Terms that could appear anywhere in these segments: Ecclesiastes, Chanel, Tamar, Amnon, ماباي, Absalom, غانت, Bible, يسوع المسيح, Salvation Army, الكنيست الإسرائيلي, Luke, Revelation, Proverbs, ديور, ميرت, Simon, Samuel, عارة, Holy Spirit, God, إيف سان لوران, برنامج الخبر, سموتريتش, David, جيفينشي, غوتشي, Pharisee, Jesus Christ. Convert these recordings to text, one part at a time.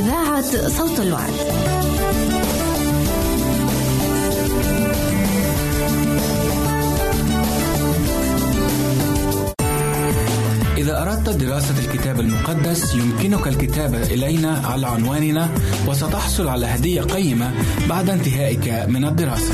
إذاعة صوت الوعد. إذا أردت دراسة الكتاب المقدس يمكنك الكتابة إلينا على عنواننا وستحصل على هدية قيمة بعد انتهائك من الدراسة.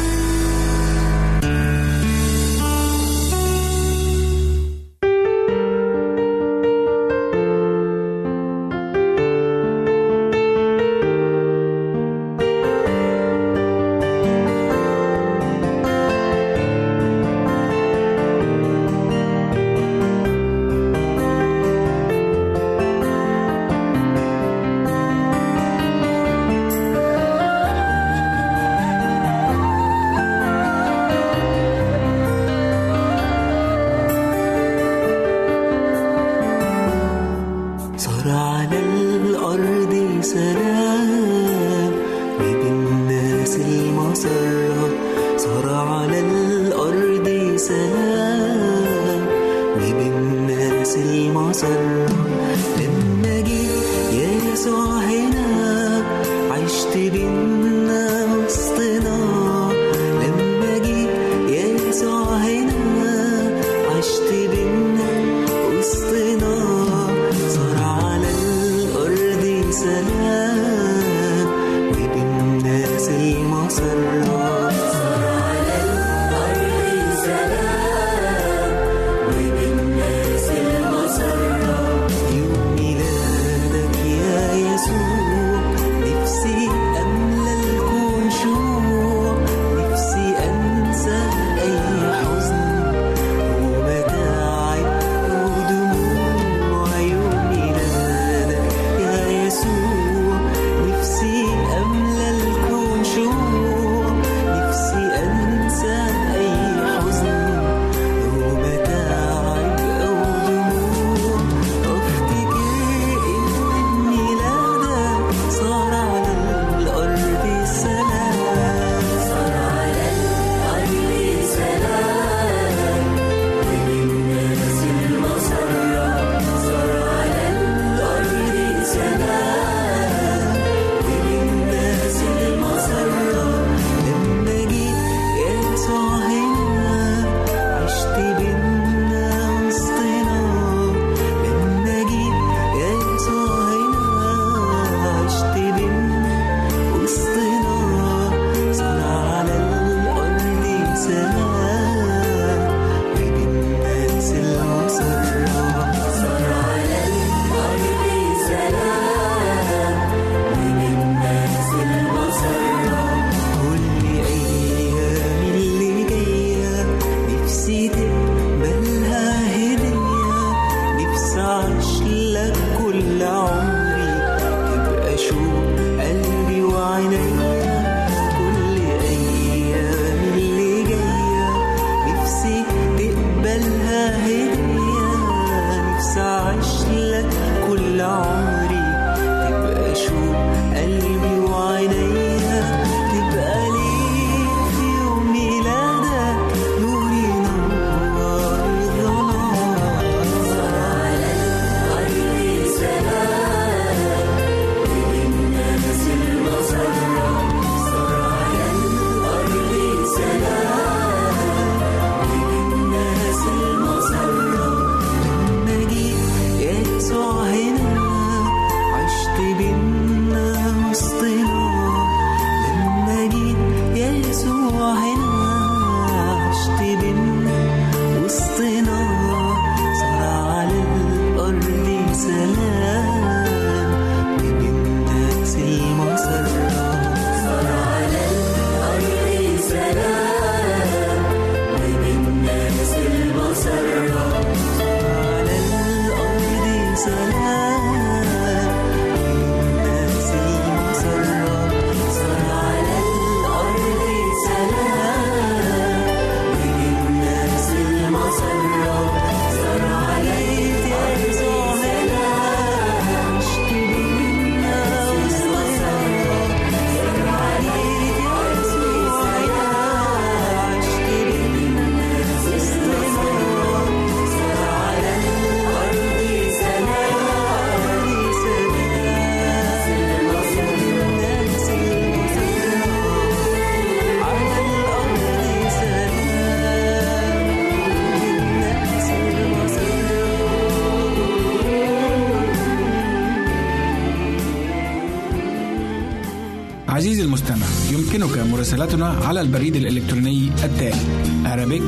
يمكنك مراسلتنا على البريد الإلكتروني التالي arabic@awr.org.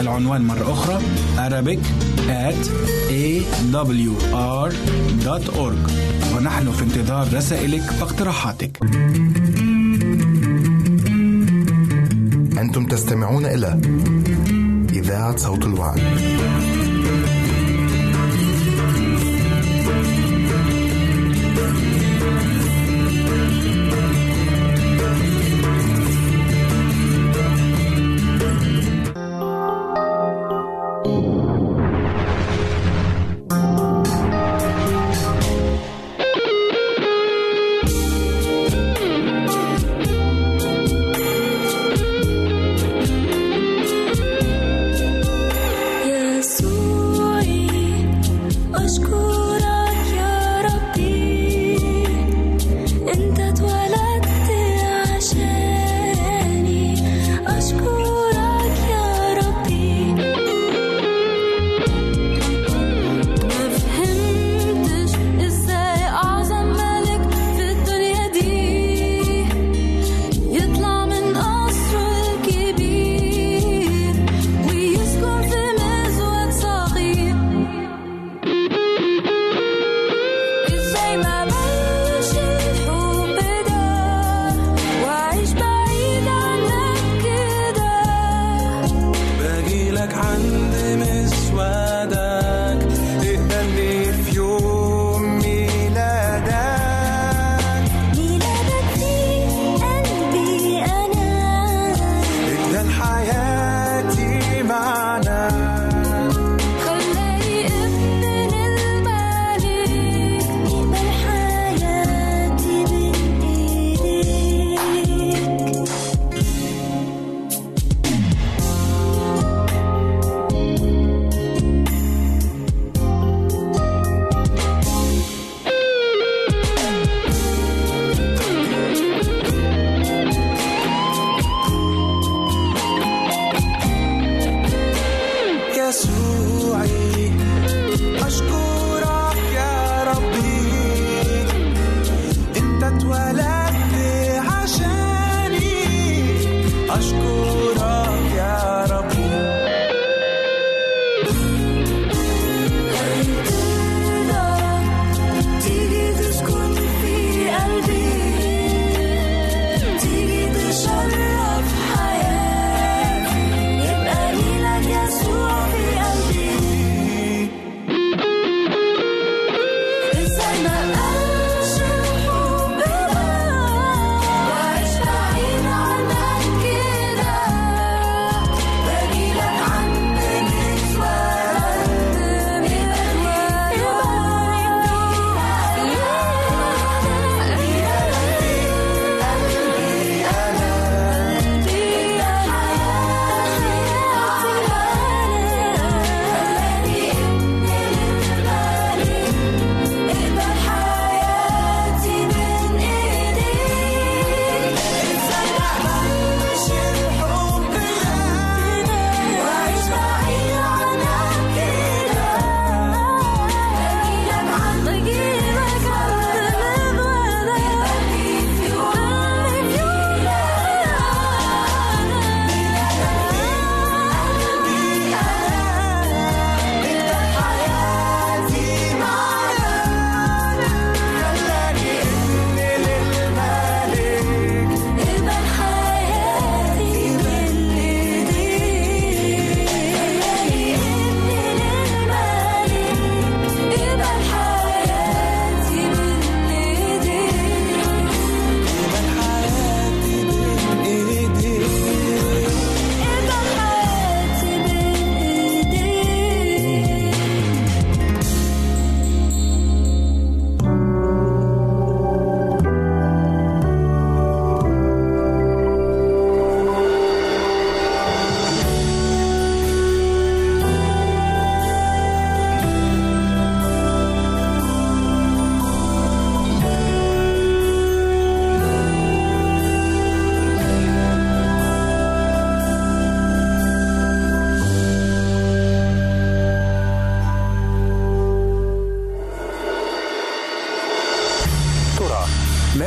العنوان مرة أخرى arabic@awr.org. ونحن في انتظار رسائلك واقتراحاتك. أنتم تستمعون إلى إذاعة صوت الوعي.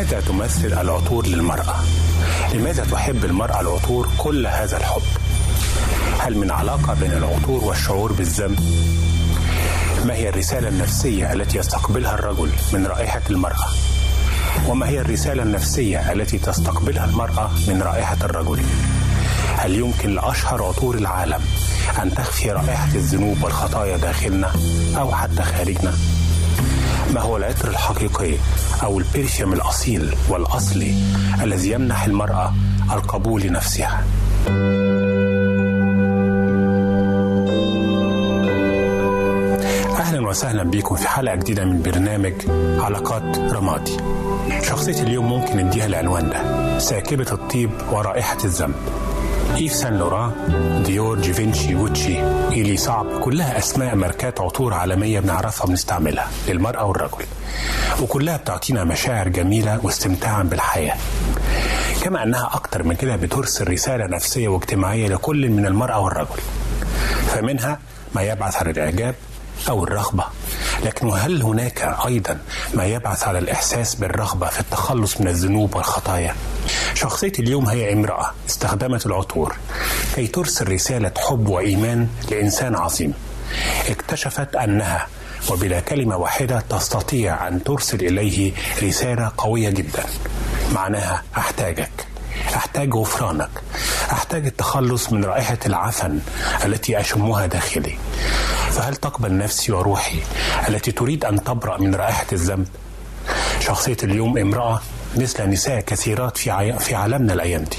لماذا تمثل العطور للمرأة؟ لماذا تحب المرأة العطور كل هذا الحب؟ هل من علاقة بين العطور والشعور بالذنب؟ ما هي الرسالة النفسية التي يستقبلها الرجل من رائحة المرأة؟ وما هي الرسالة النفسية التي تستقبلها المرأة من رائحة الرجل؟ هل يمكن لأشهر عطور العالم أن تخفي رائحة الذنوب والخطايا داخلنا أو حتى خارجنا؟ ما هو العطر الحقيقي أو البرفيوم الأصيل والأصلي الذي يمنح المرأة القبول لنفسها؟ أهلا وسهلا بكم في حلقة جديدة من برنامج علاقات رمادي. شخصية اليوم ممكن نديها العنوان ده: ساكبة الطيب ورائحة الذنب. إيف سان لوران، ديور، جيفينشي، غوتشي، إيلي صعب، كلها أسماء ماركات عطور عالمية بنعرفها وبنستعملها للمرأة والرجل، وكلها بتعطينا مشاعر جميلة واستمتاعا بالحياة. كما أنها أكتر من كده بترسل رسالة نفسية واجتماعية لكل من المرأة والرجل، فمنها ما يبعث على الإعجاب أو الرغبة، لكن هل هناك أيضا ما يبعث على الإحساس بالرغبة في التخلص من الذنوب والخطايا؟ شخصية اليوم هي امرأة استخدمت العطور كي ترسل رسالة حب وإيمان لإنسان عظيم. اكتشفت أنها وبلا كلمة واحدة تستطيع أن ترسل إليه رسالة قوية جدا، معناها أحتاجك، أحتاج غفرانك، أحتاج التخلص من رائحة العفن التي أشمها داخلي. فهل تقبل نفسي وروحي التي تريد أن تبرأ من رائحة الذنب؟ شخصية اليوم امرأة مثل نساء كثيرات في عالمنا الأيام دي،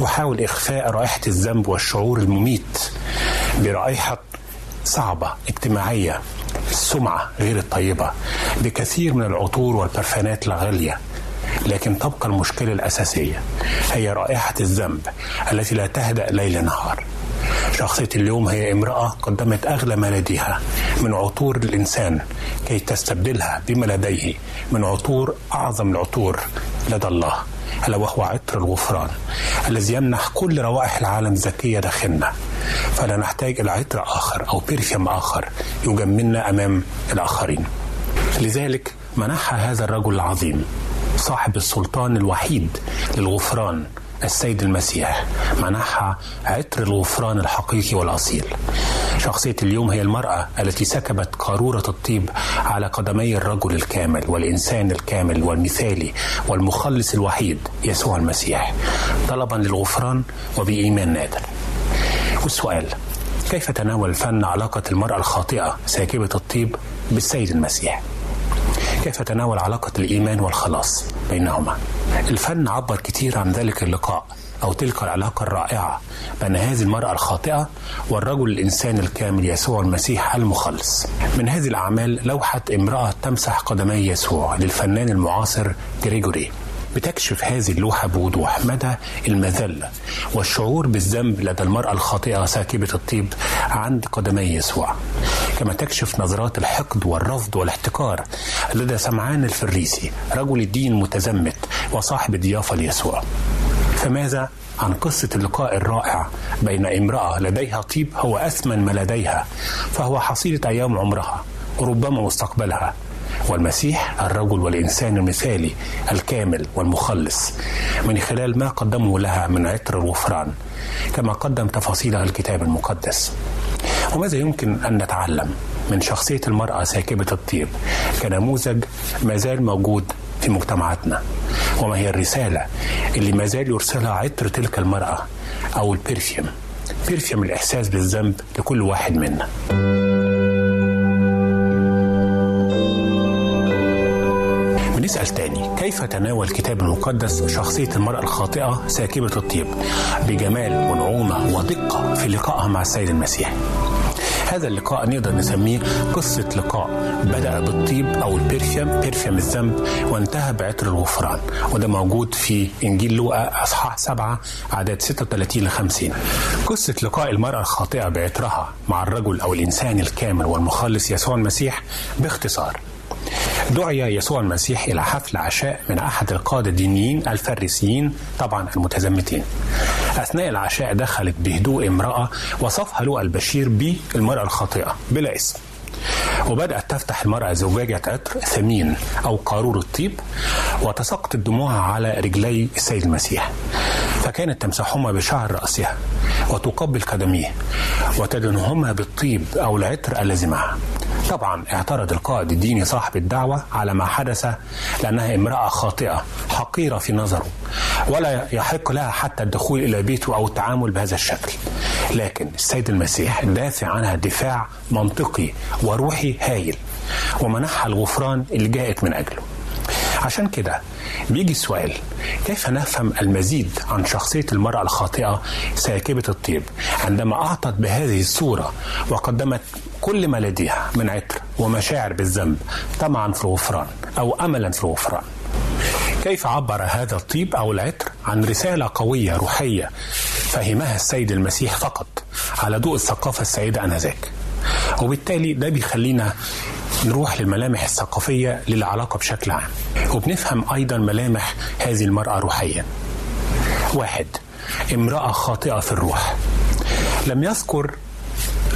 تحاول إخفاء رائحة الذنب والشعور المميت برائحة صعبة اجتماعية، السمعة غير الطيبة، بكثير من العطور والبرفانات الغالية. لكن تبقى المشكلة الأساسية هي رائحة الذنب التي لا تهدأ ليل نهار. شخصية اليوم هي امرأة قدمت أغلى ما لديها من عطور الإنسان كي تستبدلها بما لديه من عطور أعظم العطور لدى الله، ألا وهو عطر الغفران الذي يمنح كل روائح العالم زكية داخلنا، فلا نحتاج إلى عطر آخر أو برفيوم آخر يجملنا أمام الآخرين. لذلك منح هذا الرجل العظيم صاحب السلطان الوحيد للغفران، السيد المسيح، منحها عطر الغفران الحقيقي والأصيل. شخصية اليوم هي المرأة التي سكبت قارورة الطيب على قدمي الرجل الكامل والإنسان الكامل والمثالي والمخلص الوحيد يسوع المسيح، طلبا للغفران وبإيمان نادر. والسؤال: كيف تناول الفن علاقة المرأة الخاطئة ساكبة الطيب بالسيد المسيح؟ كيف تناول علاقة الإيمان والخلاص بينهما؟ الفن عبر كتير عن ذلك اللقاء أو تلك العلاقة الرائعة بين هذه المرأة الخاطئة والرجل الإنسان الكامل يسوع المسيح المخلص. من هذه الأعمال لوحة امرأة تمسح قدمي يسوع للفنان المعاصر غريغوري. بتكشف هذه اللوحة بوضوح مدى المذلة والشعور بالذنب لدى المرأة الخاطئة ساكبة الطيب عند قدمي يسوع، كما تكشف نظرات الحقد والرفض والاحتقار لدى سمعان الفريسي، رجل الدين متزمت وصاحب ضيافة ليسوع. فماذا عن قصة اللقاء الرائع بين امرأة لديها طيب هو أثمن ما لديها، فهو حصيلة أيام عمرها وربما مستقبلها، والمسيح الرجل والإنسان المثالي الكامل والمخلص، من خلال ما قدمه لها من عطر الغفران كما قدم تفاصيلها الكتاب المقدس؟ وماذا يمكن أن نتعلم من شخصية المرأة ساكبة الطيب كنموذج ما زال موجود في مجتمعاتنا؟ وما هي الرسالة اللي ما زال يرسلها عطر تلك المرأة أو برفيوم الإحساس بالذنب لكل واحد منا؟ نسأل تاني: كيف تناول الكتاب المقدس شخصية المرأة الخاطئة ساكبة الطيب بجمال ونعومة ودقة في لقائها مع السيد المسيح؟ هذا اللقاء نقدر نسميه قصة لقاء بدأ بالطيب أو برفيوم الذنب وانتهى بعطر الغفران، وده موجود في إنجيل لوقا أصحاح 7 عدد 36-50. قصة لقاء المرأة الخاطئة بعطرها مع الرجل أو الإنسان الكامل والمخلص يسوع المسيح. باختصار، دعي يسوع المسيح إلى حفل عشاء من أحد القادة الدينيين الفريسيين، طبعا المتزمتين. أثناء العشاء دخلت بهدوء امرأة وصفها لوقا البشير بالمرأة الخاطئة بلا اسم، وبدأت تفتح المرأة زجاجة عطر ثمين أو قارور الطيب، وتساقطت دموعها على رجلي السيد المسيح، فكانت تمسحهما بشعر رأسها وتقبل قدميه وتدهنهما بالطيب أو العطر الذي معها. طبعا اعترض القائد الديني صاحب الدعوة على ما حدث لأنها امرأة خاطئة حقيرة في نظره، ولا يحق لها حتى الدخول إلى بيته أو التعامل بهذا الشكل. لكن السيد المسيح دافع عنها دفاع منطقي وروحي هايل، ومنحها الغفران اللي جاءت من أجله. عشان كده بيجي السؤال، كيف نفهم المزيد عن شخصية المرأة الخاطئة ساكبة الطيب عندما أعطت بهذه الصورة وقدمت كل ما لديها من عطر ومشاعر بالذنب طمعا في الغفران أو أملا في الغفران؟ كيف عبر هذا الطيب أو العطر عن رسالة قوية روحية فهمها السيد المسيح فقط على ضوء الثقافة السائدة آنذاك؟ وبالتالي ده بيخلينا نروح للملامح الثقافية للعلاقة بشكل عام، وبنفهم أيضا ملامح هذه المرأة روحيا. 1. امرأة خاطئة في الروح. لم يذكر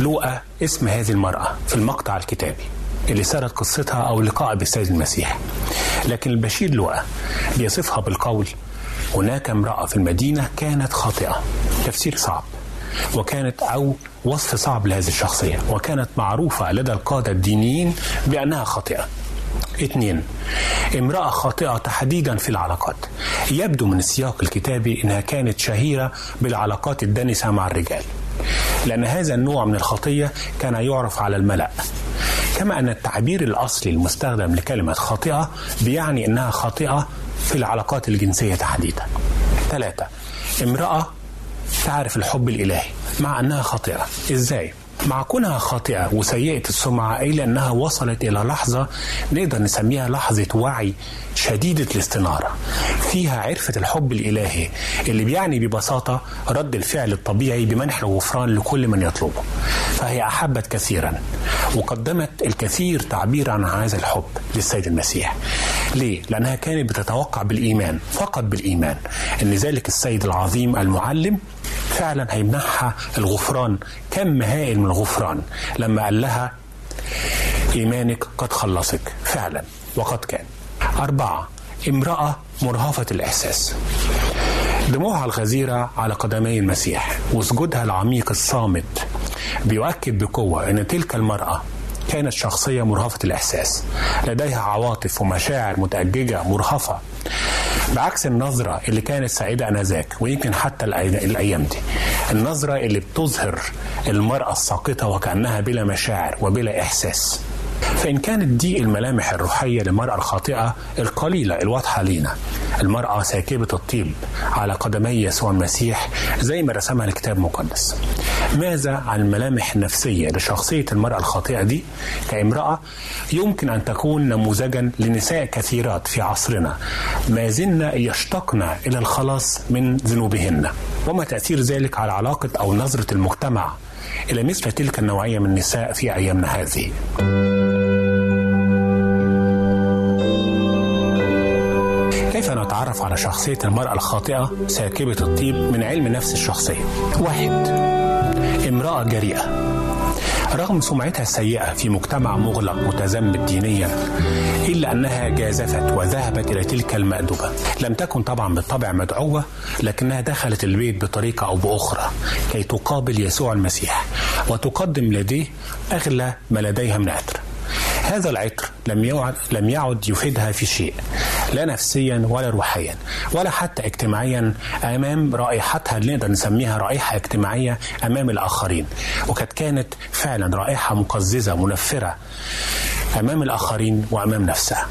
لوقا اسم هذه المرأة في المقطع الكتابي اللي سرت قصتها أو لقاء بالسيد المسيح، لكن البشير لوقا بيصفها بالقول: هناك امرأة في المدينة كانت خاطئة. تفسير صعب، وكانت أو وصف صعب لهذه الشخصية، وكانت معروفة لدى القادة الدينيين بأنها خاطئة. 2. امرأة خاطئة تحديدا في العلاقات. يبدو من السياق الكتابي أنها كانت شهيرة بالعلاقات الدنسة مع الرجال، لأن هذا النوع من الخطية كان يعرف على الملأ. كما أن التعبير الأصلي المستخدم لكلمة خاطئة بيعني أنها خاطئة في العلاقات الجنسية تحديدا. 3. امرأة تعرف الحب الإلهي مع أنها خاطئة. إزاي؟ مع كونها خاطئة وسيئة السمعة، إلا أنها وصلت إلى لحظة نقدر نسميها لحظة وعي شديدة الاستنارة، فيها عرفت الحب الإلهي اللي بيعني ببساطة رد الفعل الطبيعي بمنح الغفران لكل من يطلبه. فهي أحبت كثيرا وقدمت الكثير تعبيرا عن هذا الحب للسيد المسيح. ليه؟ لأنها كانت بتتوقع بالإيمان، فقط بالإيمان، أن ذلك السيد العظيم المعلم فعلا هيمنحها الغفران، كم هائل من الغفران، لما قال لها إيمانك قد خلصك. فعلا وقد كان. 4. امرأة مرهفة الإحساس. دموعها الغزيرة على قدمي المسيح وسجودها العميق الصامت بيؤكد بقوة أن تلك المرأة كانت شخصية مرهفة الإحساس، لديها عواطف ومشاعر متأججة مرهفة، بعكس النظرة اللي كانت سعيدة آنذاك ويمكن حتى الأيام دي، النظرة اللي بتظهر المرأة الساقطة وكأنها بلا مشاعر وبلا إحساس. فإن كانت دي الملامح الروحية للمرأة الخاطئة القليلة الواضحة لينا، المرأة ساكبة الطيب على قدمي يسوع المسيح زي ما رسمها الكتاب المقدس، ماذا عن الملامح النفسية لشخصية المرأة الخاطئة دي كامرأة يمكن أن تكون نموذجا لنساء كثيرات في عصرنا ما زلنا يشتقن إلى الخلاص من ذنوبهن، وما تأثير ذلك على علاقة أو نظرة المجتمع إلى مثل تلك النوعية من النساء في أيامنا هذه؟ كيف نتعرف على شخصية المرأة الخاطئة ساكبة الطيب من علم نفس الشخصية؟ 1. امرأة جريئة. رغم سمعتها السيئة في مجتمع مغلق متزمت دينيا، إلا أنها جازفت وذهبت إلى تلك المأدبة. لم تكن طبعا بالطبع مدعوة، لكنها دخلت البيت بطريقة أو بأخرى كي تقابل يسوع المسيح وتقدم لديه أغلى ما لديها من عطر. هذا العطر لم يعد يفيدها في شيء، لا نفسيا ولا روحيا ولا حتى اجتماعيا، أمام رائحتها اللي نقدر نسميها رائحة اجتماعية أمام الآخرين، وقد كانت فعلا رائحة مقززة منفرة أمام الآخرين وأمام نفسها.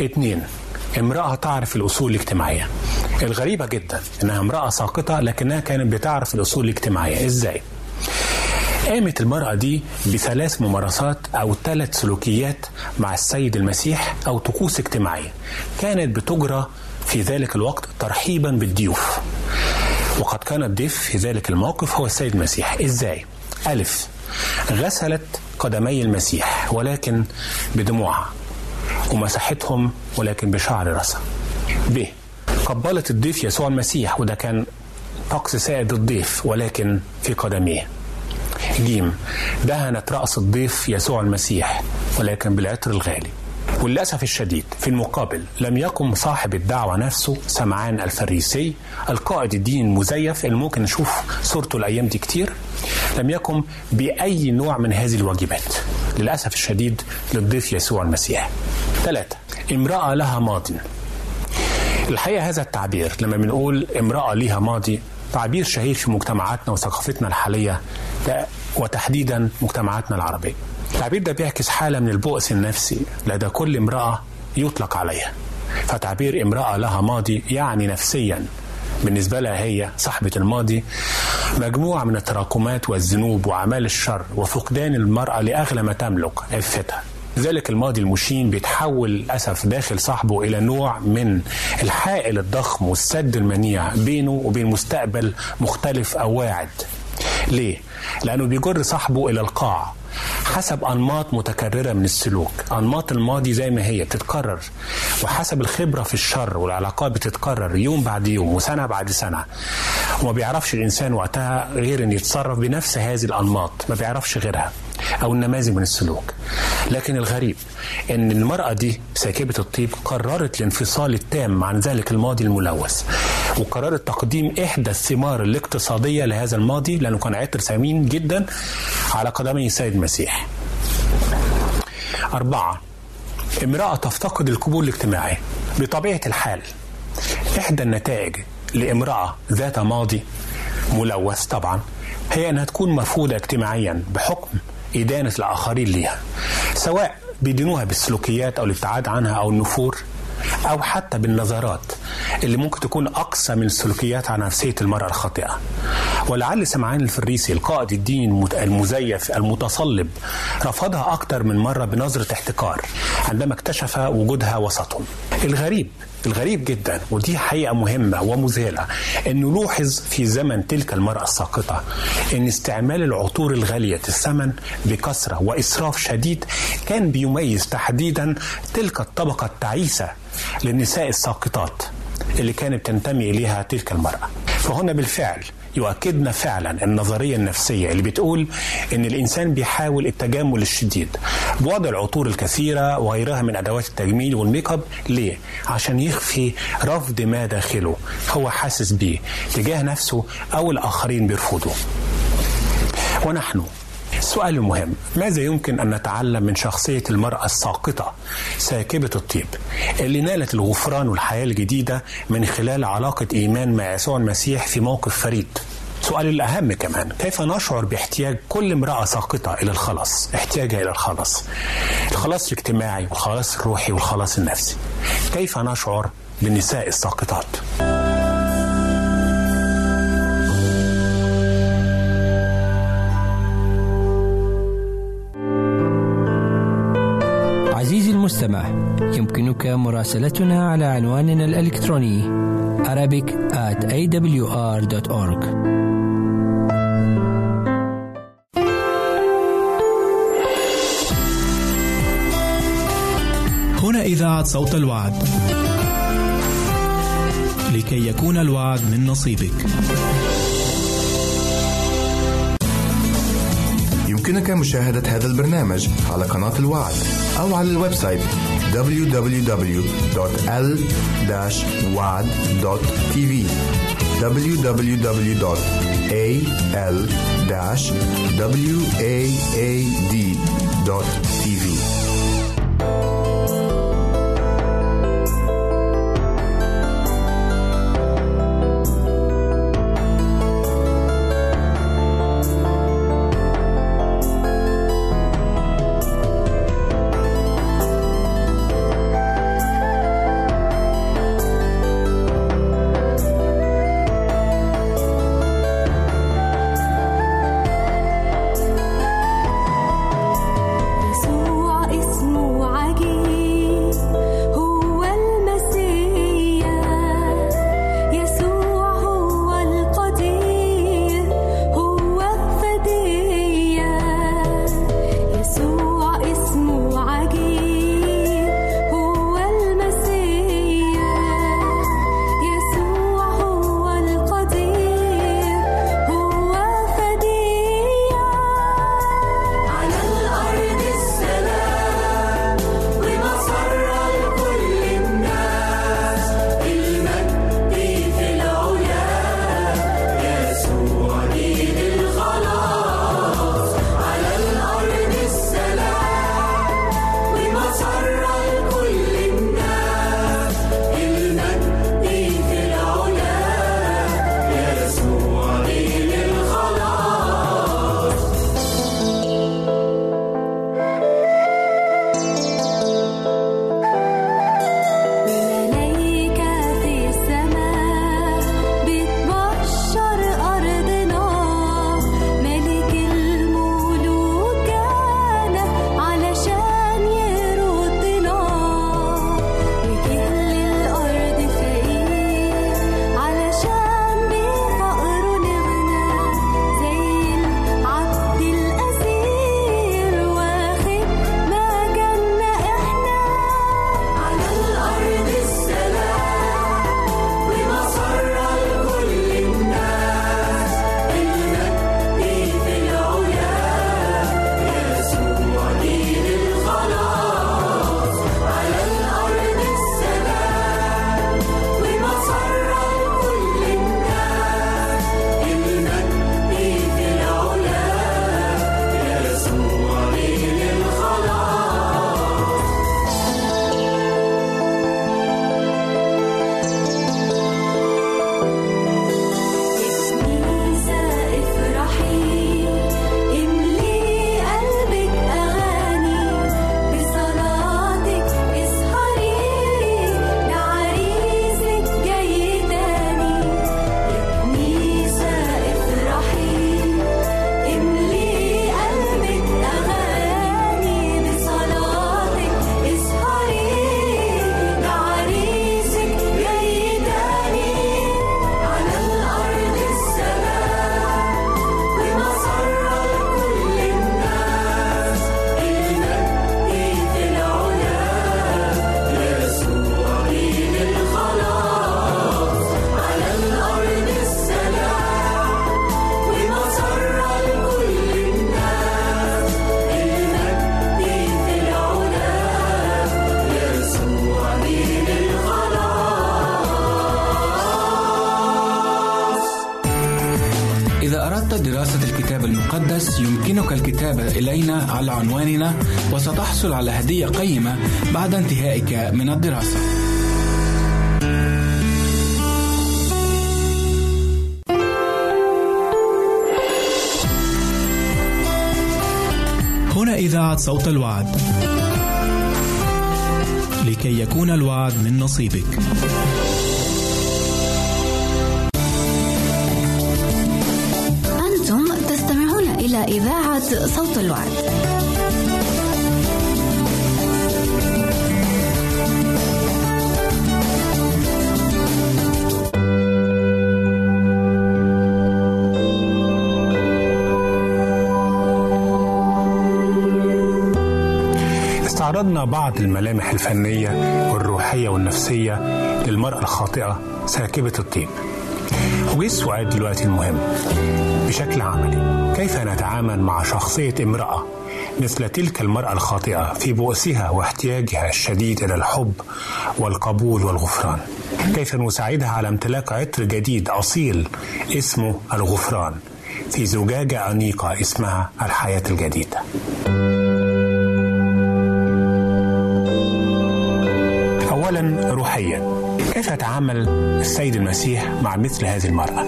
2. امرأة تعرف الأصول الاجتماعية. الغريبة جدا أنها امرأة ساقطة، لكنها كانت بتعرف الأصول الاجتماعية. إزاي؟ قامت المرأة دي ب3 ممارسات أو 3 سلوكيات مع السيد المسيح أو طقوس اجتماعية كانت بتجرى في ذلك الوقت ترحيبا بالضيوف، وقد كان الضيف في ذلك الموقف هو السيد المسيح. إزاي؟ 1. غسلت قدمي المسيح ولكن بدموعها، ومسحتهم ولكن بشعر رأسها. 2. قبلت الضيف يسوع المسيح، وده كان طقس سائد الضيف، ولكن في قدميه. جيم، دهنت رأس الضيف يسوع المسيح ولكن بالعطر الغالي. وللأسف الشديد في المقابل لم يقم صاحب الدعوة نفسه، سمعان الفريسي القائد الدين مزيف اللي ممكن نشوف صورته الأيام دي كتير، لم يقم بأي نوع من هذه الواجبات للأسف الشديد للضيف يسوع المسيح. 3. امرأة لها ماضٍ. الحقيقة هذا التعبير لما بنقول امرأة لها ماضي تعبير شهير في مجتمعاتنا وثقافتنا الحالية وتحديدا مجتمعاتنا العربية. التعبير ده بيعكس حالة من البؤس النفسي لدى كل امرأة يطلق عليها. فتعبير امرأة لها ماضي يعني نفسيا بالنسبة لها هي صاحبة الماضي مجموعة من التراكمات والذنوب وأعمال الشر وفقدان المرأة لأغلى ما تملك عفتها. ذلك الماضي المشين بيتحول للأسف داخل صاحبه إلى نوع من الحائل الضخم والسد المنيع بينه وبين مستقبل مختلف أو واعد. ليه؟ لأنه بيجر صاحبه إلى القاع حسب أنماط متكررة من السلوك. أنماط الماضي زي ما هي بتتكرر، وحسب الخبرة في الشر والعلاقات بتتكرر يوم بعد يوم وسنة بعد سنة، وما بيعرفش الإنسان وقتها غير أن يتصرف بنفس هذه الأنماط، ما بيعرفش غيرها أو النماذج من السلوك. لكن الغريب أن المرأة دي ساكبة الطيب قررت الانفصال التام عن ذلك الماضي الملوث، وقررت تقديم إحدى الثمار الاقتصادية لهذا الماضي لأنه كان عطر ثمين جدا على قدمي السيد المسيح. 4. امرأة تفتقد القبول الاجتماعي. بطبيعة الحال إحدى النتائج لامرأة ذات ماضي ملوث طبعا هي أنها تكون مرفوضة اجتماعيا بحكم إدانة الآخرين ليها، سواء بيدينوها بالسلوكيات أو الابتعاد عنها أو النفور أو حتى بالنظرات اللي ممكن تكون أقصى من السلوكيات عن نفسية المرأة الخاطئة. ولعل سمعان الفريسي القائد الدين المزيف المتصلب رفضها أكتر من مرة بنظرة احتقار عندما اكتشف وجودها وسطهم. الغريب جدا، ودي حقيقة مهمة ومذهلة، أنه لوحظ في زمن تلك المرأة الساقطة أن استعمال العطور الغالية الثمن بكثرة وإسراف شديد كان بيميز تحديدا تلك الطبقة التعيسة للنساء الساقطات اللي كانت تنتمي إليها تلك المرأة. فهنا بالفعل يؤكدنا فعلا النظرية النفسية اللي بتقول ان الانسان بيحاول التجمل الشديد بوضع العطور الكثيرة وغيرها من ادوات التجميل والميك اب. ليه؟ عشان يخفي رفض ما داخله هو حاسس بيه تجاه نفسه او الاخرين بيرفضوه. ونحن السؤال المهم، ماذا يمكن أن نتعلم من شخصية المرأة الساقطة ساكبة الطيب اللي نالت الغفران والحياة الجديدة من خلال علاقة إيمان مع يسوع المسيح في موقف فريد؟ سؤال الأهم كمان، كيف نشعر باحتياج كل امرأة ساقطة إلى الخلاص، احتياجها إلى الخلاص، الخلاص الاجتماعي والخلاص الروحي والخلاص النفسي؟ كيف نشعر بالنساء الساقطات؟ مستمع، يمكنك مراسلتنا على عنواننا الإلكتروني arabic@awr.org. هنا إذاعة صوت الوعد لكي يكون الوعد من نصيبك. يمكنك مشاهدة هذا البرنامج على قناة الوعد أو على الويب سايت www.al-waad.tv www.al-waad.tv. البودكاست يمكنك الكتابة إلينا على عنواننا وستحصل على هدية قيمة بعد انتهائك من الدراسة. هنا إذاعة صوت الوعد لكي يكون الوعد من نصيبك. أنتم تستمعون إلى إذاعة صوت الوعد. عرضنا بعض الملامح الفنية والروحية والنفسية للمرأة الخاطئة ساكبة الطيب. وجه السؤال دلوقتي المهم بشكل عملي، كيف نتعامل مع شخصية امرأة مثل تلك المرأة الخاطئة في بؤسها واحتياجها الشديد إلى الحب والقبول والغفران؟ كيف نساعدها على امتلاك عطر جديد أصيل اسمه الغفران في زجاجة أنيقة اسمها الحياة الجديدة؟ أولاً روحياً، كيف تعامل السيد المسيح مع مثل هذه المرأة؟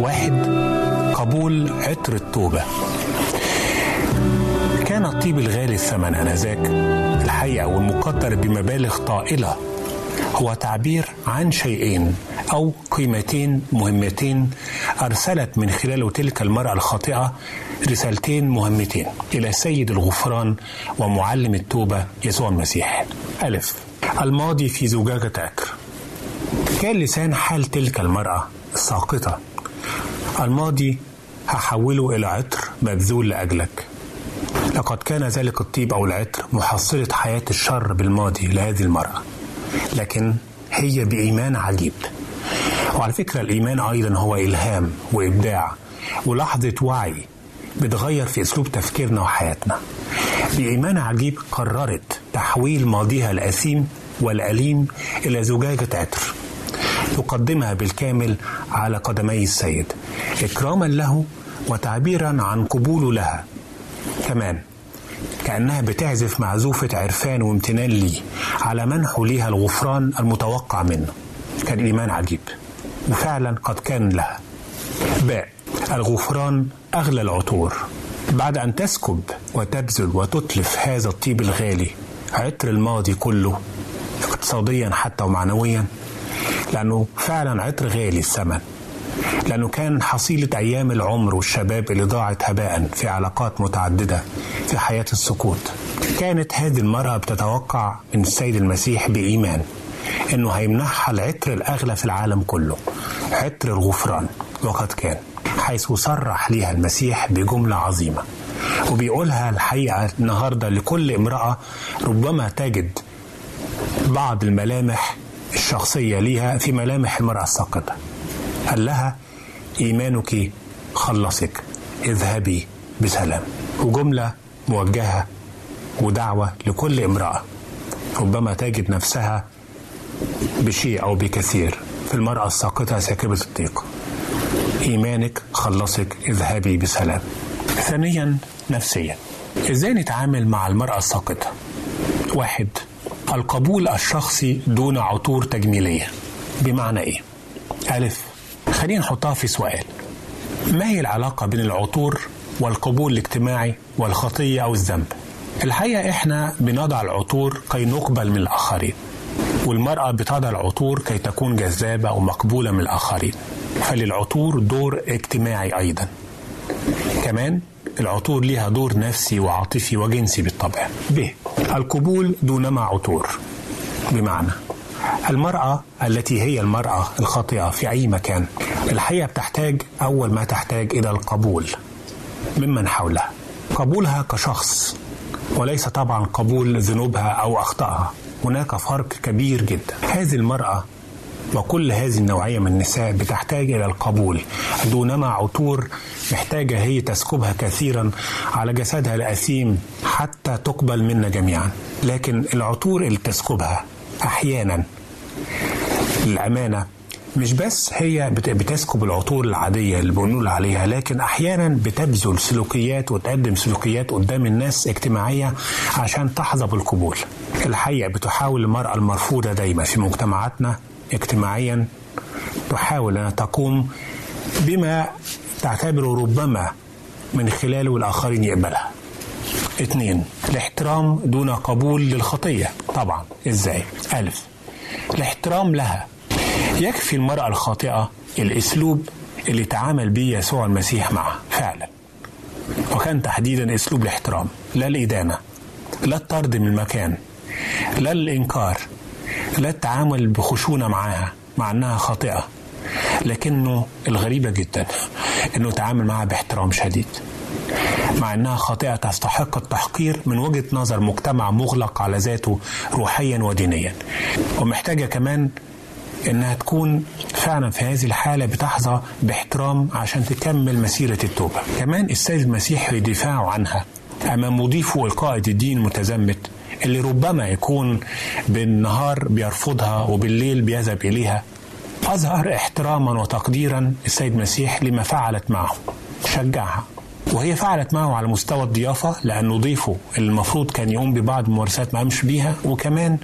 1. قبول عطر التوبة. كان الطيب الغالي الثمن آنذاك الحقيقة والمقدر بمبالغ طائلة هو تعبير عن شيئين أو قيمتين مهمتين أرسلت من خلال تلك المرأة الخاطئة رسالتين مهمتين إلى سيد الغفران ومعلم التوبة يسوع المسيح. 1. الماضي في زجاجة عطر. كان لسان حال تلك المرأة الساقطة الماضي هحوله إلى عطر مبذول لأجلك. لقد كان ذلك الطيب أو العطر محصلة حياة الشر بالماضي لهذه المرأة، لكن هي بإيمان عجيب. وعلى فكرة الإيمان أيضا هو إلهام وإبداع ولحظة وعي بتغير في أسلوب تفكيرنا وحياتنا. بإيمان عجيب قررت تحويل ماضيها الأثيم والأليم إلى زجاجة عطر تقدمها بالكامل على قدمي السيد إكراما له وتعبيرا عن قبوله لها، كمان كأنها بتعزف معزوفة عرفان وامتنان لي على منحه ليها الغفران المتوقع منه. كان إيمان عجيب وفعلا قد كان لها. باء الغفران أغلى العطور. بعد أن تسكب وتبذل وتتلف هذا الطيب الغالي عطر الماضي كله اقتصاديا حتى ومعنويا، لأنه فعلا عطر غالي الثمن، لأنه كان حصيلة أيام العمر والشباب اللي ضاعت هباء في علاقات متعددة في حياة السقوط. كانت هذه المرأة بتتوقع من السيد المسيح بإيمان أنه هيمنحها العطر الأغلى في العالم كله، عطر الغفران. وقد كان، حيث صرح لها المسيح بجملة عظيمة وبيقولها الحقيقة النهاردة لكل امرأة ربما تجد بعض الملامح الشخصية لها في ملامح المرأة الساقطة. قال لها إيمانك خلصك، اذهبي بسلام. وجملة موجهة ودعوة لكل امرأة ربما تجد نفسها بشيء أو بكثير في المرأة الساقطة ساكبة الطيق. إيمانك خلصك، اذهبي بسلام. 2. نفسيا، إزاي نتعامل مع المرأة الساقطة؟ 1. القبول الشخصي دون عطور تجميلية. بمعنى إيه؟ 1. خلينا نحطها في سؤال، ما هي العلاقة بين العطور والقبول الاجتماعي والخطية أو الذنب؟ الحقيقة إحنا بنضع العطور كي نقبل من الآخرين، والمرأة بتضع العطور كي تكون جذابة ومقبولة من الآخرين. فللعطور دور اجتماعي أيضا، كمان العطور لها دور نفسي وعاطفي وجنسي بالطبع. ب. القبول دونما عطور. بمعنى المرأة التي هي المرأة الخاطئة في أي مكان الحقيقة بتحتاج أول ما تحتاج إلى القبول ممن حولها، قبولها كشخص وليس طبعا قبول ذنوبها أو أخطائها، هناك فرق كبير جدا. هذه المرأة وكل هذه النوعية من النساء بتحتاج إلى القبول دونما عطور محتاجة هي تسكبها كثيرا على جسدها الأثيم حتى تقبل منا جميعا. لكن العطور اللي تسكبها أحيانا الأمانة مش بس هي بتسكب العطور العادية اللي بنقول عليها، لكن أحيانا بتبذل سلوكيات وتقدم سلوكيات قدام الناس اجتماعية عشان تحظى بالقبول. الحقيقة بتحاول المرأة المرفوضة دايما في مجتمعاتنا اجتماعيا تحاول أن تقوم بما تعتبره ربما من خلاله الآخرين يقبلها. 2. الاحترام دون قبول للخطية. طبعا إزاي؟ 1. الاحترام لها. يكفي المرأة الخاطئة الأسلوب اللي تعامل به يسوع المسيح معها فعلا، وكان تحديدا أسلوب الاحترام، لا الإدانة، لا الطرد من المكان، لا الإنكار، لا التعامل بخشونة معها مع أنها خاطئة، لكنه الغريبة جدا أنه تعامل معها باحترام شديد مع أنها خاطئة تستحق التحقير من وجهة نظر مجتمع مغلق على ذاته روحيا ودينيا، ومحتاجة كمان أنها تكون فعلا في هذه الحالة بتحظى باحترام عشان تكمل مسيرة التوبة. كمان السيد المسيح يدافع عنها أمام مضيفه والقائد الدين المتزمت اللي ربما يكون بالنهار بيرفضها وبالليل بيذهب إليها. أظهر احتراما وتقديرا السيد المسيح لما فعلت معه، شجعها، وهي فعلت معه على مستوى الضيافة لأنه ضيفه المفروض كان يقوم ببعض ممارسات ما قامش بيها، وكمان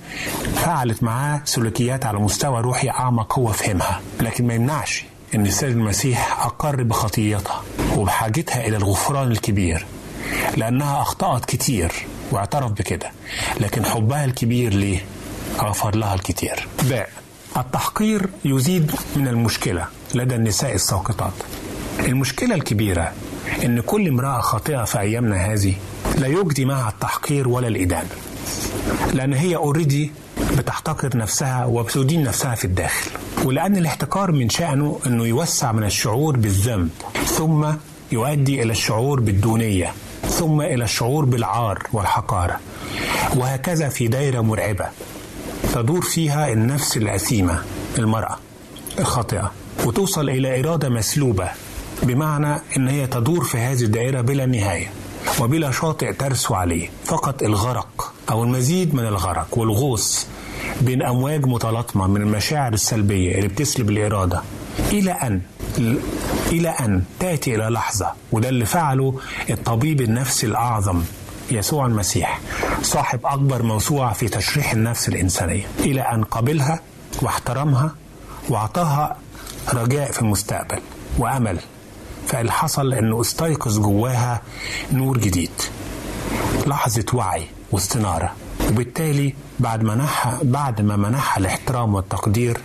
فعلت معاه سلوكيات على مستوى روحي أعمق هو فهمها، لكن ما يمنعش أن السيد المسيح أقر بخطيتها وبحاجتها إلى الغفران الكبير لأنها أخطأت كتير واعترف بكده، لكن حبها الكبير ليه غفر لها الكتير. ب. التحقير يزيد من المشكلة لدى النساء الساقطات. المشكلة الكبيرة إن كل امرأة خاطئة في أيامنا هذه لا يجدي معها التحقير ولا الإدانة، لأن هي أوريدي بتحتقر نفسها وبتدين نفسها في الداخل، ولأن الاحتقار من شأنه إنه يوسع من الشعور بالذنب ثم يؤدي إلى الشعور بالدونية ثم إلى الشعور بالعار والحقارة، وهكذا في دائرة مرعبة تدور فيها النفس الأثيمة المرأة الخاطئة وتوصل إلى إرادة مسلوبة، بمعنى أن هي تدور في هذه الدائرة بلا نهاية وبلا شاطئ ترسو عليه، فقط الغرق أو المزيد من الغرق والغوص بين أمواج متلاطمة من المشاعر السلبية اللي بتسلب الإرادة، إلى أن تأتي إلى لحظة، وده اللي فعله الطبيب النفسي الأعظم يسوع المسيح صاحب أكبر موسوعة في تشريح النفس الإنسانية، إلى أن قبلها واحترمها وعطاها رجاء في المستقبل وأمل، فاللي حصل أنه استيقظ جواها نور جديد، لحظة وعي واستنارة، وبالتالي بعد ما منحها الاحترام والتقدير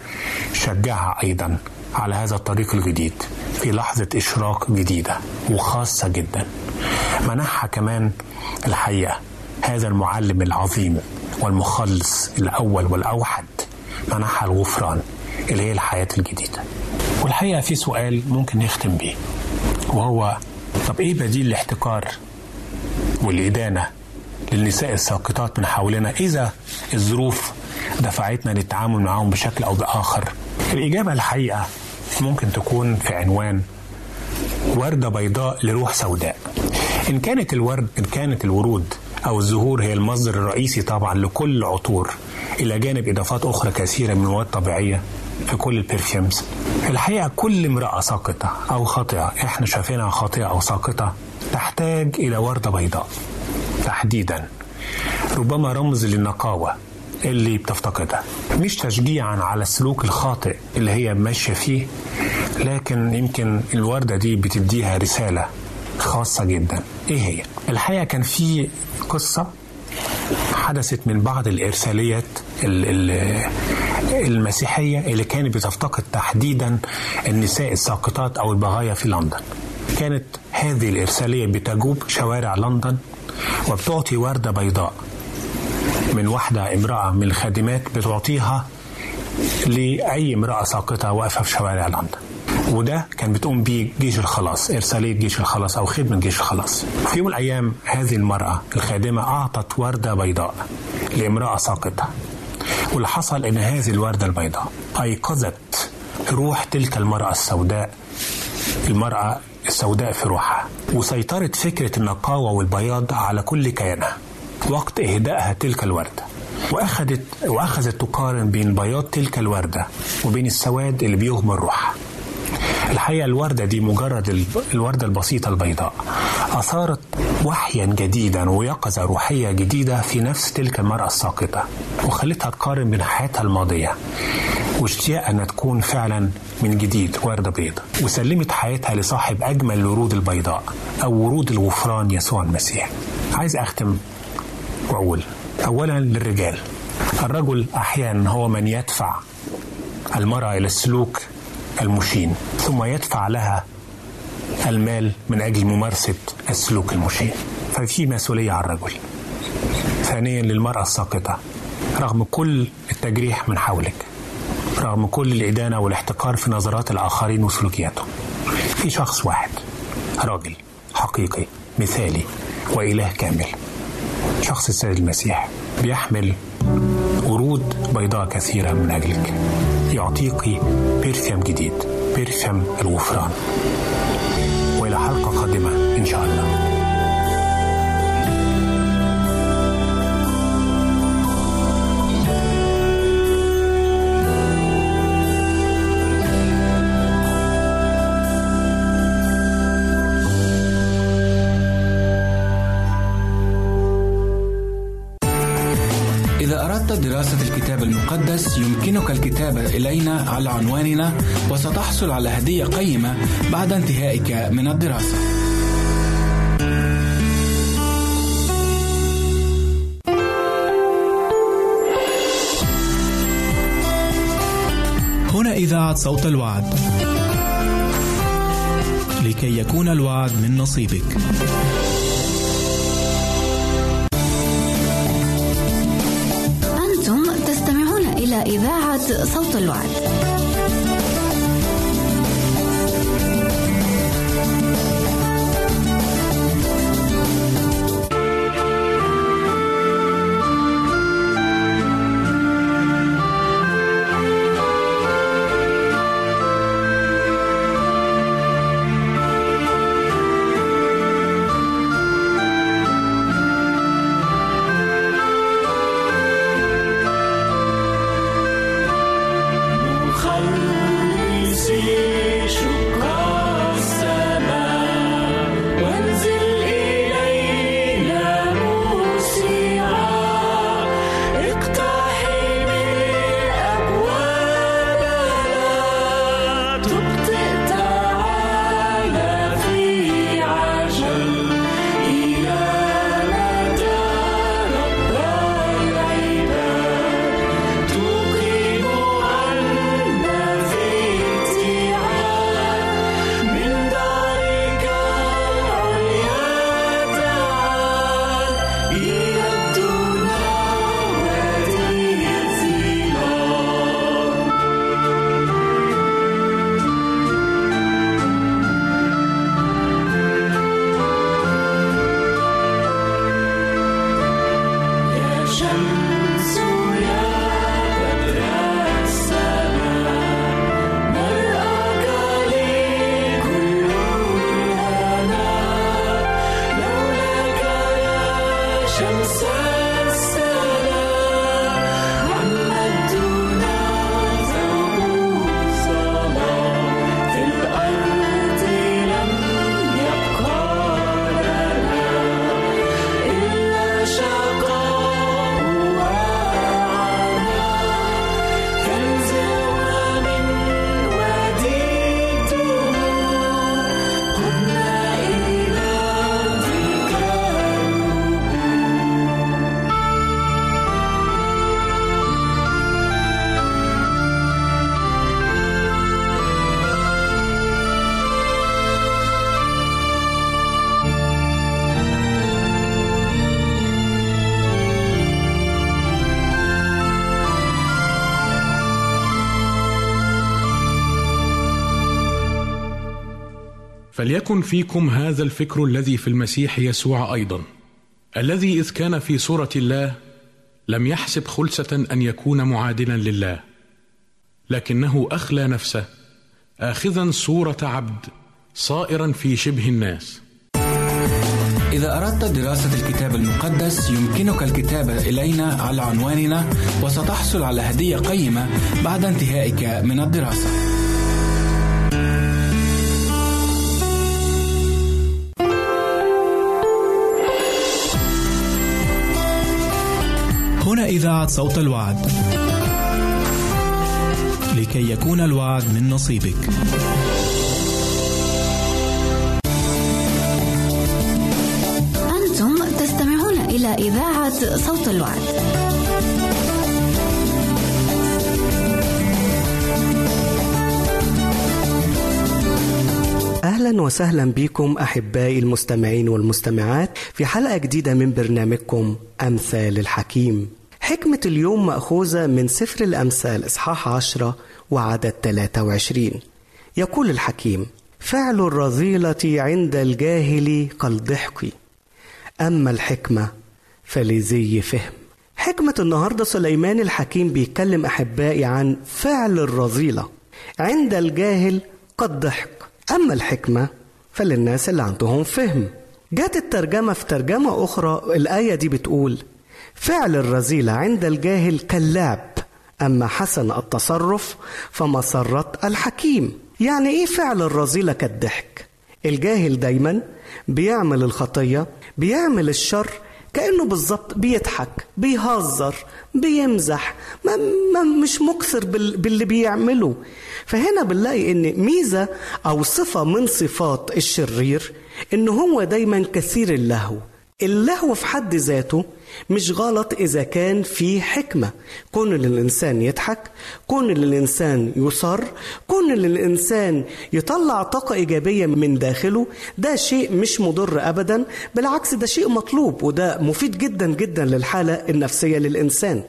شجعها أيضا على هذا الطريق الجديد في لحظة إشراق جديدة وخاصة جدا. منحها كمان الحقيقة هذا المعلم العظيم والمخلص الأول والأوحد، منحها الغفران اللي هي الحياة الجديدة. والحقيقة في سؤال ممكن نختم بيه، وهو طب إيه بديل الاحتقار والإدانة للنساء الساقطات من حولنا إذا الظروف دفعتنا للتعامل معهم بشكل أو بآخر؟ الإجابة الحقيقة ممكن تكون في عنوان وردة بيضاء لروح سوداء. إن كانت الورود أو الزهور هي المصدر الرئيسي طبعا لكل عطور، إلى جانب إضافات أخرى كثيرة من مواد طبيعية في كل البرفيومز، الحقيقة كل امرأة ساقطة أو خاطئة إحنا شايفينها خاطئة أو ساقطة تحتاج إلى وردة بيضاء تحديدا، ربما رمز للنقاوة اللي بتفتقدها، مش تشجيعا على السلوك الخاطئ اللي هي ماشية فيه، لكن يمكن الوردة دي بتديها رسالة خاصة جدا. إيه هي؟ الحقيقة كان في قصة حدثت من بعض الإرساليات المسيحية اللي كانت بتفتقد تحديدا النساء الساقطات أو البغايا في لندن. كانت هذه الإرسالية بتجوب شوارع لندن وبتعطي وردة بيضاء من واحدة امرأة من الخادمات بتعطيها لأي امرأة ساقطة واقفة في شوارع لندن، وده كان بتقوم بيه جيش الخلاص، إرسالية جيش الخلاص أو خدمة جيش الخلاص. في يوم الأيام هذه المرأة الخادمة أعطت وردة بيضاء لامرأة ساقطة، واللي حصل إن هذه الوردة البيضاء أيقظت روح تلك المرأة السوداء في روحها، وسيطرت فكرة النقاوة والبياض على كل كيانها وقت إهدائها تلك الوردة، وأخذت تقارن بين بياض تلك الوردة وبين السواد اللي بيغمر الروح. الحقيقة الوردة دي مجرد الوردة البسيطة البيضاء أثارت وحيا جديدا ويقظة روحية جديدة في نفس تلك المرأة الساقطة، وخلتها تقارن بين حياتها الماضية واشتياق أن تكون فعلا من جديد وردة بيضاء، وسلمت حياتها لصاحب أجمل الورود البيضاء أو ورود الغفران يسوع المسيح. عايز أختم وأقول أولا للرجال، الرجل أحيانا هو من يدفع المرأة إلى السلوك المشين ثم يدفع لها المال من أجل ممارسة السلوك المشين، ففي مسؤولية على الرجل. ثانيا للمرأة الساقطة، رغم كل التجريح من حولك، رغم كل الإدانة والاحتقار في نظرات الآخرين وسلوكياتهم، في شخص واحد، راجل حقيقي مثالي وإله كامل، شخص السيد المسيح، بيحمل ورود بيضاء كثيرة من أجلك، يعطيك برفيوم جديد، برفيوم الغفران. وإلى حلقة قادمة إن شاء الله. دراسة الكتاب المقدس يمكنك الكتابة إلينا على عنواننا، وستحصل على هدية قيمة بعد انتهائك من الدراسة. هنا إذاعة صوت الوعد، لكي يكون الوعد من نصيبك. إذاعة صوت الوعد. فليكن فيكم هذا الفكر الذي في المسيح يسوع أيضا، الذي إذ كان في صورة الله لم يحسب خلسة أن يكون معادلا لله، لكنه أخلى نفسه آخذا صورة عبد، صائرا في شبه الناس. إذا أردت دراسة الكتاب المقدس يمكنك الكتابة إلينا على عنواننا وستحصل على هدية قيمة بعد انتهائك من الدراسة. هنا إذاعة صوت الوعد لكي يكون الوعد من نصيبك. إلى إذاعة صوت الوعد. أهلا وسهلا بكم أحبائي المستمعين والمستمعات في حلقة جديدة من برنامجكم أمثال الحكيم. حكمة اليوم مأخوذة من سفر الأمثال إصحاح 10 وعدد 23. يقول الحكيم: فعل الرذيلة عند الجاهل كالضحك، أما الحكمة فلذي فهم. حكمة النهاردة سليمان الحكيم بيتكلم أحبائي عن فعل الرذيلة عند الجاهل كالضحك، أما الحكمة فللناس اللي عندهم فهم. جات الترجمة في ترجمة أخرى الآية دي بتقول: فعل الرذيلة عند الجاهل كاللعب، أما حسن التصرف فمسرة الحكيم. يعني إيه فعل الرذيلة كالضحك؟ الجاهل دايما بيعمل الخطية، بيعمل الشر كأنه بالظبط بيضحك، بيهزر، بيمزح، مش مكثر باللي بيعمله. فهنا بنلاقي ان ميزة او صفة من صفات الشرير ان هو دايما كثير اللهو. اللهو في حد ذاته مش غلط إذا كان في حكمة. كون للإنسان يضحك، كون للإنسان يصر، كون للإنسان يطلع طاقة إيجابية من داخله، ده شيء مش مضر أبدا، بالعكس ده شيء مطلوب وده مفيد جدا جدا للحالة النفسية للإنسان.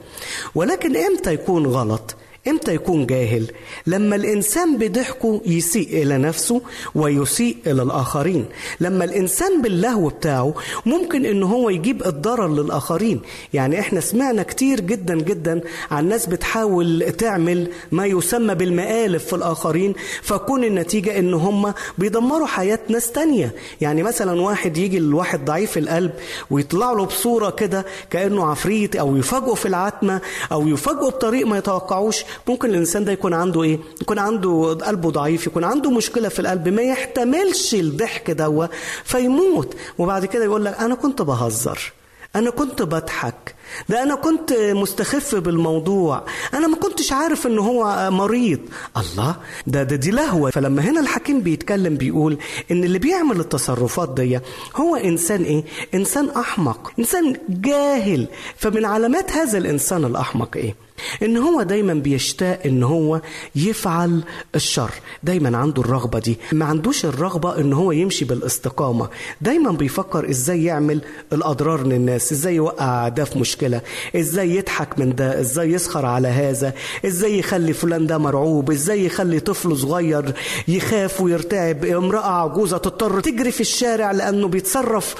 ولكن إمتى يكون غلط؟ إمتى يكون جاهل؟ لما الإنسان بضحكه يسيء إلى نفسه ويسيء إلى الآخرين. لما الإنسان باللهو بتاعه ممكن إن هو يجيب الضرر للآخرين. يعني إحنا سمعنا كتير جدا جدا عن ناس بتحاول تعمل ما يسمى بالمآلف في الآخرين، فكون النتيجة إن هم بيدمروا حياة ناس تانية. يعني مثلا واحد يجي لواحد ضعيف القلب ويطلع له بصورة كده كأنه عفريت، أو يفاجئه في العتمة، أو يفاجئه بطريق ما يتوقعوش. ممكن الإنسان ده يكون عنده إيه؟ يكون عنده قلبه ضعيف، يكون عنده مشكلة في القلب، ما يحتملش الضحك ده فيموت. وبعد كده يقول لك أنا كنت بهزر، أنا كنت بضحك، ده أنا كنت مستخف بالموضوع، أنا ما كنتش عارف إن هو مريض. الله، دي لهوة. فلما هنا الحكيم بيتكلم بيقول إن اللي بيعمل التصرفات دي هو إنسان إيه؟ إنسان أحمق، إنسان جاهل. فمن علامات هذا الإنسان الأحمق إيه؟ إن هو دايما بيشتاق إن هو يفعل الشر، دايما عنده الرغبة دي، ما عندوش الرغبة إن هو يمشي بالاستقامة. دايما بيفكر إزاي يعمل الأضرار للناس، إزاي يوقع ده في مشكلة، إزاي يضحك من ده، إزاي يسخر على هذا، إزاي يخلي فلان ده مرعوب، إزاي يخلي طفل صغير يخاف ويرتعب، امرأة عجوزة تضطر تجري في الشارع لأنه بيتصرف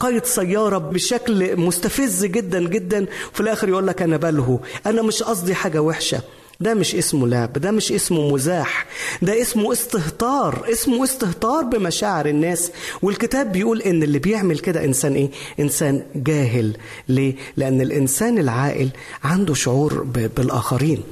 قائد سيارة بشكل مستفز جدا جدا، وفي الآخر يقول لك أنا بلهو، أنا مش قصدي حاجة وحشة. ده مش اسمه لعب، ده مش اسمه مزاح، ده اسمه استهتار، اسمه استهتار بمشاعر الناس. والكتاب بيقول إن اللي بيعمل كده إنسان إيه؟ إنسان جاهل. ليه؟ لأن الإنسان العاقل عنده شعور بالآخرين،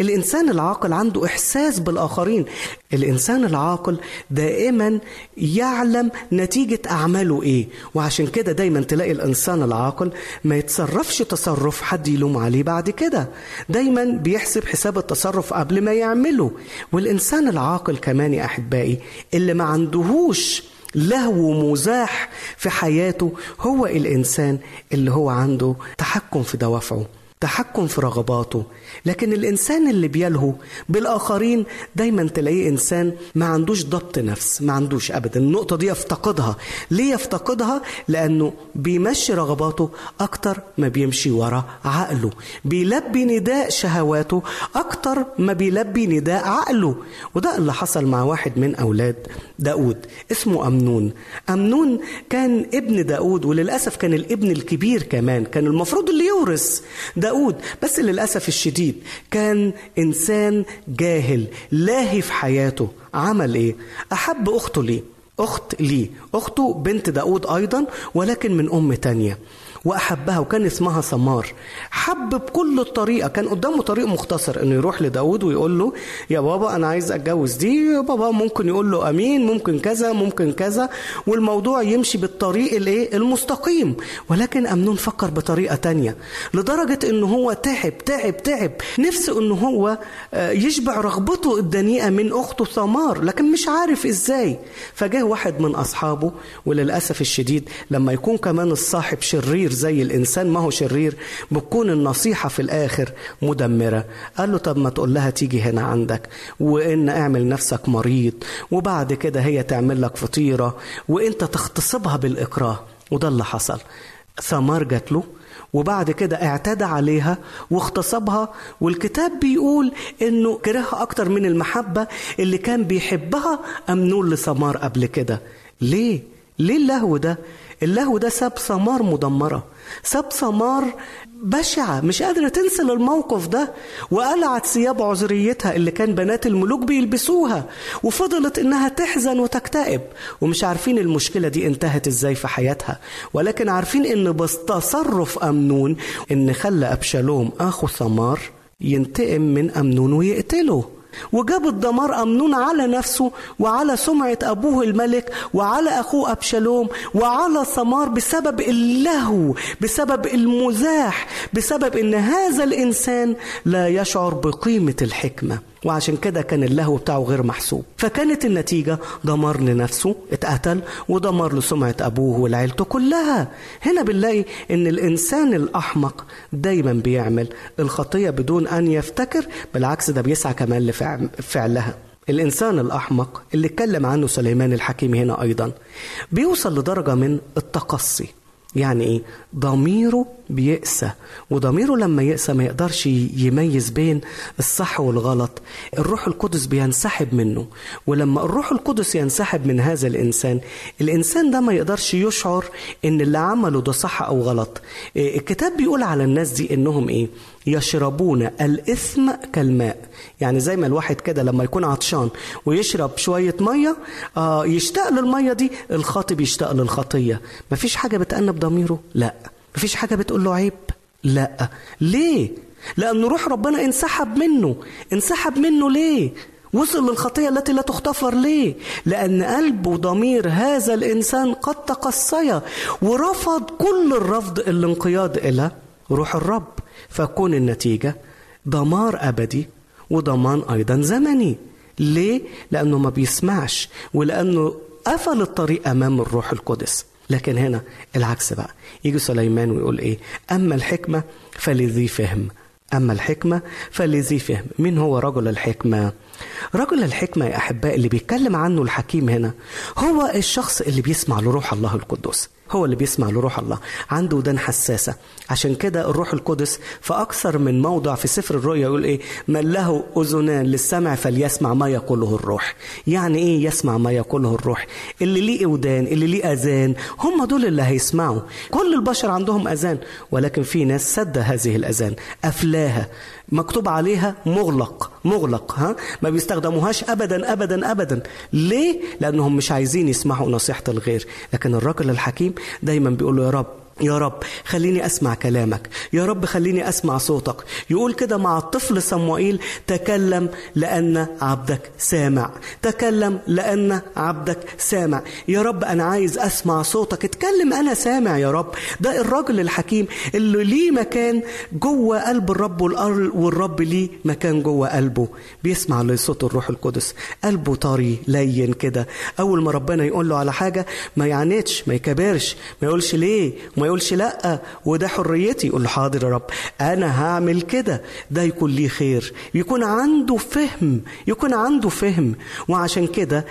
الإنسان العاقل عنده إحساس بالآخرين، الإنسان العاقل دائما يعلم نتيجة أعماله إيه. وعشان كده دايما تلاقي الإنسان العاقل ما يتصرفش تصرف حد يلوم عليه بعد كده، دايما بيحسب حساب التصرف قبل ما يعمله. والإنسان العاقل كمان يا أحبائي اللي ما عندهوش لهو ومزاح في حياته هو الإنسان اللي هو عنده تحكم في دوافعه، تحكم في رغباته. لكن الإنسان اللي بيلهو بالآخرين دايما تلاقيه إنسان ما عندوش ضبط نفس، ما عندوش أبدا. النقطة دي يفتقدها. ليه يفتقدها؟ لأنه بيمشي رغباته أكتر ما بيمشي وراء عقله، بيلبي نداء شهواته أكتر ما بيلبي نداء عقله. وده اللي حصل مع واحد من أولاد داود اسمه أمنون. أمنون كان ابن داود، وللأسف كان الابن الكبير كمان، كان المفروض اللي يورث داود، بس للأسف الشديد كان إنسان جاهل لاهي في حياته. عمل إيه؟ أحب أخته ليه؟ أخت لي، أخته بنت داود أيضا ولكن من أم تانية، وأحبها وكان اسمها سمار. حب بكل الطريقة، كان قدامه طريق مختصر إنه يروح لداود ويقول له يا بابا أنا عايز أتجوز دي، يا بابا ممكن يقول له أمين، ممكن كذا ممكن كذا، والموضوع يمشي بالطريق المستقيم. ولكن أمنون فكر بطريقة تانية لدرجة إنه هو تعب، نفسه إنه هو يشبع رغبته الدنيئة من أخته سمار، لكن مش عارف إزاي. فجاه واحد من أصحابه، وللأسف الشديد لما يكون كمان الصاحب شرير زي الإنسان ما هو شرير بتكون النصيحة في الآخر مدمرة، قال له طب ما تقول لها تيجي هنا عندك، وإن اعمل نفسك مريض، وبعد كده هي تعمل لك فطيرة وإنت تغتصبها بالإكراه. وده اللي حصل. ثمار جات له وبعد كده اعتدى عليها واغتصبها، والكتاب بيقول إنه كرهها أكتر من المحبة اللي كان بيحبها أمنون لثمار قبل كده. ليه اللهو ده؟ اللهو ده ساب ثمار مدمرة، ساب ثمار بشعة مش قادرة تنسل الموقف ده، وقلعت ثياب عذريتها اللي كان بنات الملوك بيلبسوها، وفضلت إنها تحزن وتكتئب، ومش عارفين المشكلة دي انتهت إزاي في حياتها، ولكن عارفين إن بس تصرف أمنون إن خلى أبشالوم أخو ثمار ينتقم من أمنون ويقتله، وجاب الدمار أمنون على نفسه وعلى سمعة أبوه الملك وعلى أخوه أبشالوم وعلى ثمار بسبب اللهو، بسبب المزاح، بسبب إن هذا الإنسان لا يشعر بقيمة الحكمة، وعشان كده كان اللهو بتاعه غير محسوب. فكانت النتيجة دمار لنفسه، اتقتل، ودمار لسمعة أبوه والعيلته كلها. هنا بنلاقي إن الإنسان الأحمق دايما بيعمل الخطية بدون أن يفتكر، بالعكس ده بيسعى كمان لفعلها. الإنسان الأحمق اللي اتكلم عنه سليمان الحكيم هنا أيضا بيوصل لدرجة من التقصي. يعني إيه؟ ضميره بيقسى، وضميره لما يقسى ما يقدرش يميز بين الصح والغلط، الروح القدس بينسحب منه، ولما الروح القدس ينسحب من هذا الإنسان ده ما يقدرش يشعر إن اللي عمله ده صح أو غلط. الكتاب بيقول على الناس دي إنهم يشربون الإثم كالماء. يعني زي ما الواحد كده لما يكون عطشان ويشرب شوية مية، يشتاق للمية دي، الخاطي بيشتاق للخطية. مفيش حاجة بتأنب ضميره، لا، مفيش حاجة بتقول له عيب، لا. ليه؟ لأن روح ربنا انسحب منه. ليه؟ وصل للخطية التي لا تغتفر. ليه؟ لأن قلب وضمير هذا الإنسان قد تقصيا، ورفض كل الرفض الانقياد إلى روح الرب، فكون النتيجة دمار أبدي وضمان أيضا زمني. ليه؟ لأنه ما بيسمعش، ولأنه قفل الطريق أمام الروح القدس. لكن هنا العكس بقى، يجي سليمان ويقول أما الحكمة فلذي فهم. مين هو رجل الحكمة؟ رجل الحكمة يا أحباء اللي بيتكلم عنه الحكيم هنا هو الشخص اللي بيسمع لروح الله القدس، هو اللي بيسمع لروح الله، عنده ودان حساسة. عشان كده الروح القدس في أكثر من موضع في سفر الرؤيا يقول من له أذنان للسمع فليسمع ما يقوله الروح. يعني يسمع ما يقوله الروح؟ اللي ليه ودان، اللي ليه أذان، هم دول اللي هيسمعوا. كل البشر عندهم أذان، ولكن في ناس سد هذه الأذان، أفلاها، مكتوب عليها مغلق، ما بيستخدموهاش أبدا. ليه؟ لأنهم مش عايزين يسمعوا نصيحة الغير. لكن الرجل الحكيم دايما بيقول له يا رب خليني أسمع كلامك، يا رب خليني أسمع صوتك. يقول كده مع الطفل صموئيل: تكلم لأن عبدك سامع، تكلم لأن عبدك سامع. يا رب أنا عايز أسمع صوتك، اتكلم أنا سامع يا رب. ده الرجل الحكيم اللي ليه مكان جوه قلب الرب، والرب ليه مكان جوه قلبه، بيسمع لصوت الروح القدس. قلبه طري لين كده، أول ما ربنا يقول له على حاجة ما يعاندش، ما يكبرش، ما يقولش ليه، ما يقولش لأ وده حريتي، يقول له حاضر يا رب أنا هعمل كده. ده يكون ليه خير، يكون عنده فهم. وعشان كده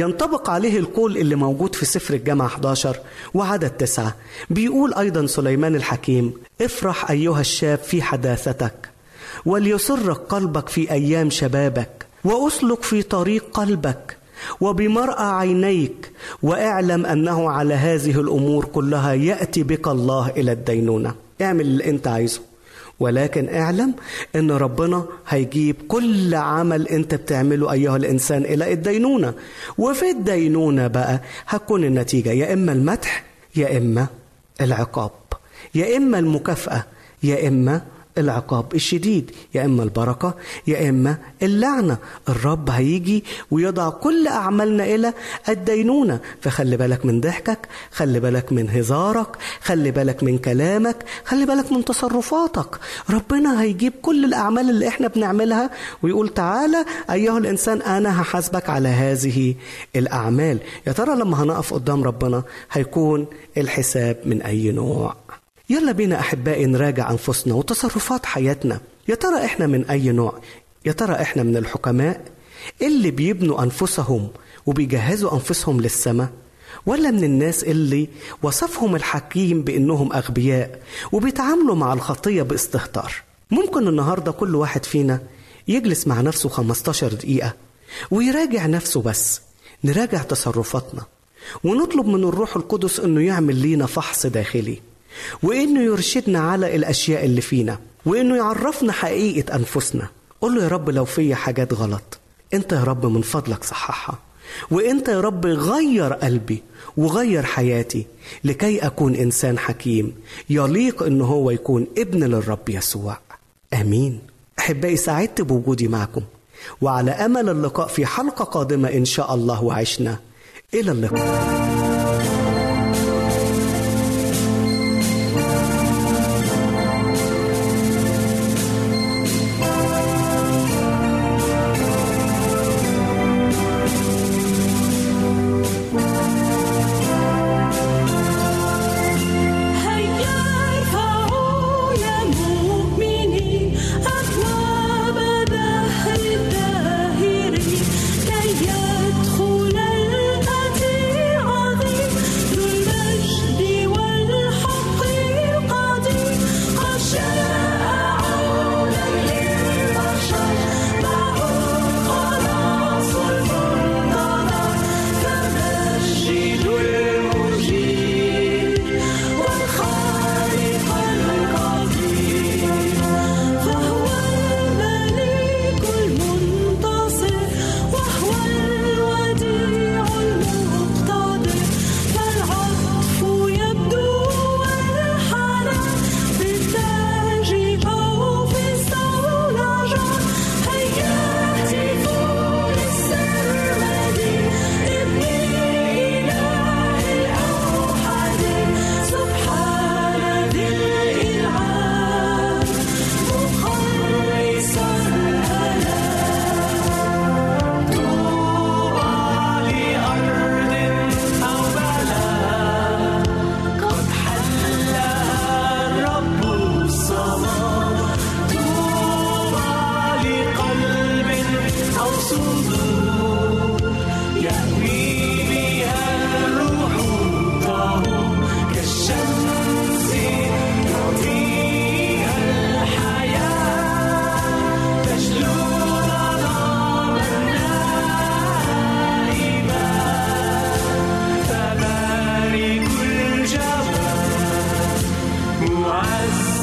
ينطبق عليه القول اللي موجود في سفر الجامعة 11 وعدد 9، بيقول أيضا سليمان الحكيم: افرح أيها الشاب في حداثتك، وليسرك قلبك في أيام شبابك، وأسلك في طريق قلبك وبمرأى عينيك، واعلم أنه على هذه الأمور كلها يأتي بك الله إلى الدينونة. اعمل اللي أنت عايزه، ولكن اعلم ان ربنا هيجيب كل عمل انت بتعمله ايها الانسان الى الدينونة، وفي الدينونة بقى هتكون النتيجة يا اما المدح يا اما العقاب، يا اما المكافأة يا اما العقاب الشديد، يا اما البركة يا اما اللعنة. الرب هيجي ويضع كل اعمالنا الى الدينونة. فخلي بالك من ضحكك، خلي بالك من هزارك، خلي بالك من كلامك، خلي بالك من تصرفاتك. ربنا هيجيب كل الاعمال اللي احنا بنعملها ويقول تعالى ايها الانسان انا هحاسبك على هذه الاعمال. يا ترى لما هنقف قدام ربنا هيكون الحساب من اي نوع؟ يلا بينا أحبائي نراجع أنفسنا وتصرفات حياتنا. يا ترى إحنا من أي نوع؟ يا ترى إحنا من الحكماء اللي بيبنوا أنفسهم وبيجهزوا أنفسهم للسماء، ولا من الناس اللي وصفهم الحكيم بأنهم أغبياء وبيتعاملوا مع الخطية باستهتار؟ ممكن النهاردة كل واحد فينا يجلس مع نفسه 15 دقيقة ويراجع نفسه، بس نراجع تصرفاتنا ونطلب من الروح القدس أنه يعمل لينا فحص داخلي، وإنه يرشدنا على الأشياء اللي فينا، وإنه يعرفنا حقيقة أنفسنا. قل له يا رب لو في حاجات غلط أنت يا رب من فضلك صححها، وأنت يا رب غير قلبي وغير حياتي لكي أكون إنسان حكيم يليق إنه هو يكون ابن للرب يسوع. آمين. أحبائي سعدت بوجودي معكم، وعلى أمل اللقاء في حلقة قادمة إن شاء الله. وعشنا إلى اللقاء.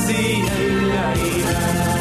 See you later.